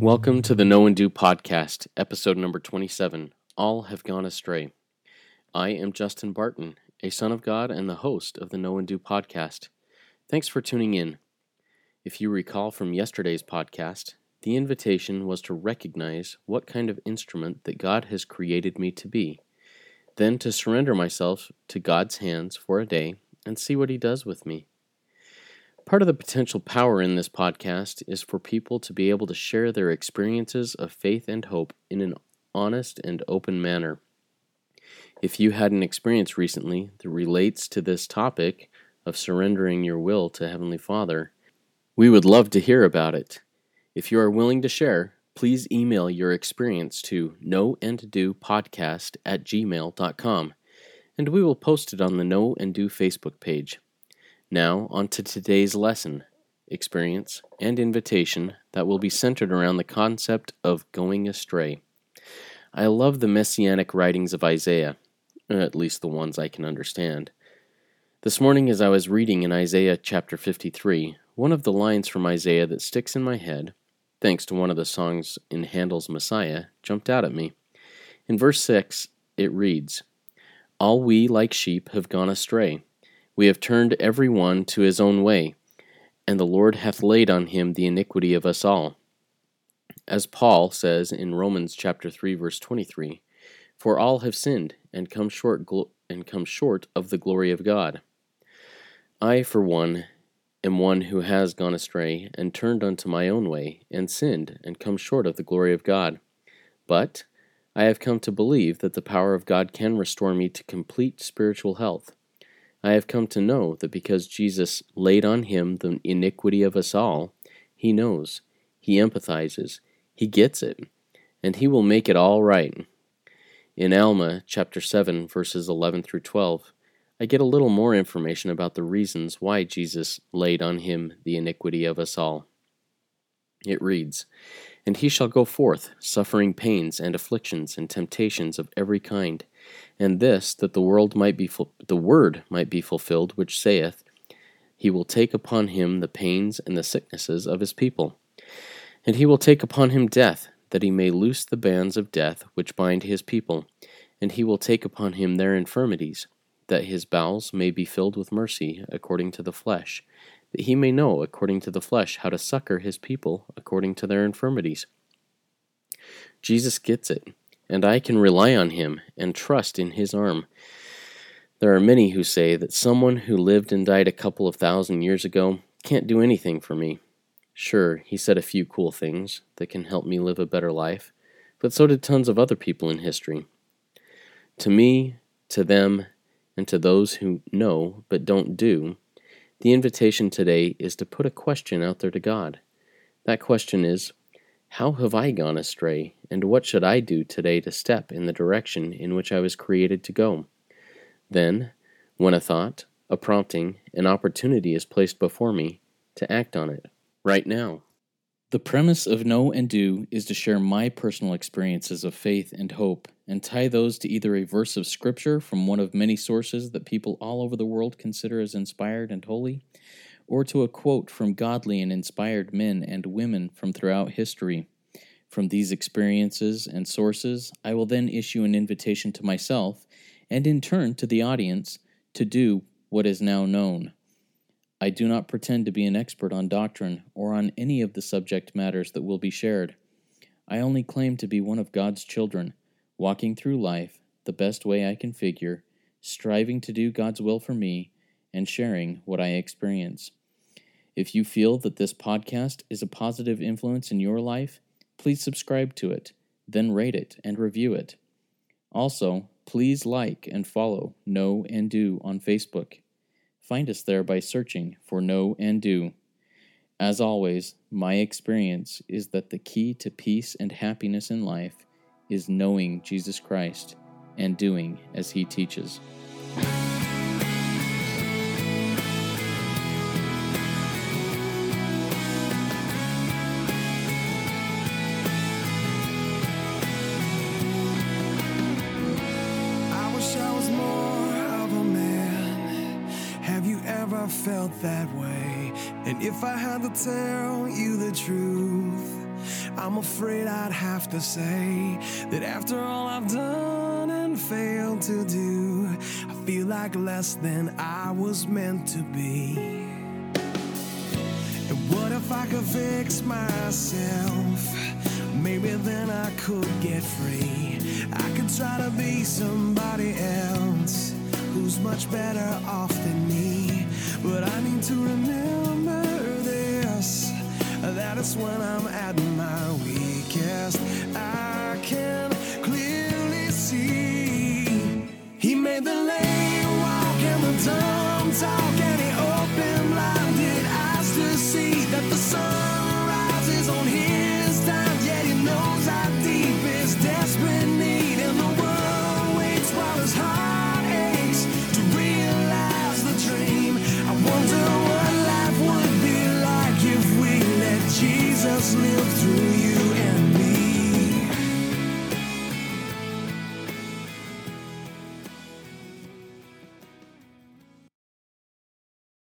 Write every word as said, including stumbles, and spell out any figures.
Welcome to the Know and Do podcast, episode number twenty-seven, All Have Gone Astray. I am Justin Barton, a son of God and the host of the Know and Do podcast. Thanks for tuning in. If you recall from yesterday's podcast, the invitation was to recognize what kind of instrument that God has created me to be, then to surrender myself to God's hands for a day and see what He does with me. Part of the potential power in this podcast is for people to be able to share their experiences of faith and hope in an honest and open manner. If you had an experience recently that relates to this topic of surrendering your will to Heavenly Father, we would love to hear about it. If you are willing to share, please email your experience to know and do podcast at gmail dot com, and we will post it on the Know and Do Facebook page. Now, on to today's lesson, experience, and invitation that will be centered around the concept of going astray. I love the messianic writings of Isaiah, or at least the ones I can understand. This morning as I was reading in Isaiah chapter fifty-three, one of the lines from Isaiah that sticks in my head, thanks to one of the songs in Handel's Messiah, jumped out at me. In verse six, it reads, "All we like sheep have gone astray. We have turned every one to his own way, and the Lord hath laid on him the iniquity of us all." As Paul says in Romans chapter three, verse twenty-three, "For all have sinned and come short glo- and come short of the glory of God." I, for one, am one who has gone astray and turned unto my own way and sinned and come short of the glory of God. But I have come to believe that the power of God can restore me to complete spiritual health. I have come to know that because Jesus laid on him the iniquity of us all, he knows, he empathizes, he gets it, and he will make it all right. In Alma, chapter seven, verses eleven through twelve, I get a little more information about the reasons why Jesus laid on him the iniquity of us all. It reads, "And he shall go forth, suffering pains and afflictions and temptations of every kind, and this, that the world might be fu- the word might be fulfilled, which saith, He will take upon him the pains and the sicknesses of his people. And he will take upon him death, that he may loose the bands of death which bind his people. And he will take upon him their infirmities, that his bowels may be filled with mercy according to the flesh, that he may know according to the flesh how to succor his people according to their infirmities." Jesus gets it, and I can rely on him and trust in his arm. There are many who say that someone who lived and died a couple of thousand years ago can't do anything for me. Sure, he said a few cool things that can help me live a better life, but so did tons of other people in history. To me, to them, and to those who know but don't do, the invitation today is to put a question out there to God. That question is, how have I gone astray, and what should I do today to step in the direction in which I was created to go? Then, when a thought, a prompting, an opportunity is placed before me, to act on it, right now. The premise of Know and Do is to share my personal experiences of faith and hope, and tie those to either a verse of Scripture from one of many sources that people all over the world consider as inspired and holy, or to a quote from godly and inspired men and women from throughout history. From these experiences and sources, I will then issue an invitation to myself, and in turn to the audience, to do what is now known. I do not pretend to be an expert on doctrine or on any of the subject matters that will be shared. I only claim to be one of God's children, walking through life the best way I can figure, striving to do God's will for me, and sharing what I experience. If you feel that this podcast is a positive influence in your life, please subscribe to it, then rate it and review it. Also, please like and follow Know and Do on Facebook. Find us there by searching for Know and Do. As always, my experience is that the key to peace and happiness in life is knowing Jesus Christ and doing as He teaches. I Have you ever felt that way? And if I had to tell you the truth, I'm afraid I'd have to say that after all I've done and failed to do, I feel like less than I was meant to be. And what if I could fix myself? Maybe then I could get free. I could try to be somebody else who's much better off than me. But I need to remember this, that it's when I'm at my weakest I can clearly see. He made the lame walk and the dumb talk, and he opened blinded eyes to see that the sun rises on his time. Yet he knows how deep his desperate need, and the world waits while his heart aches to realize the dream. I wonder what life would be like if we Jesus lived through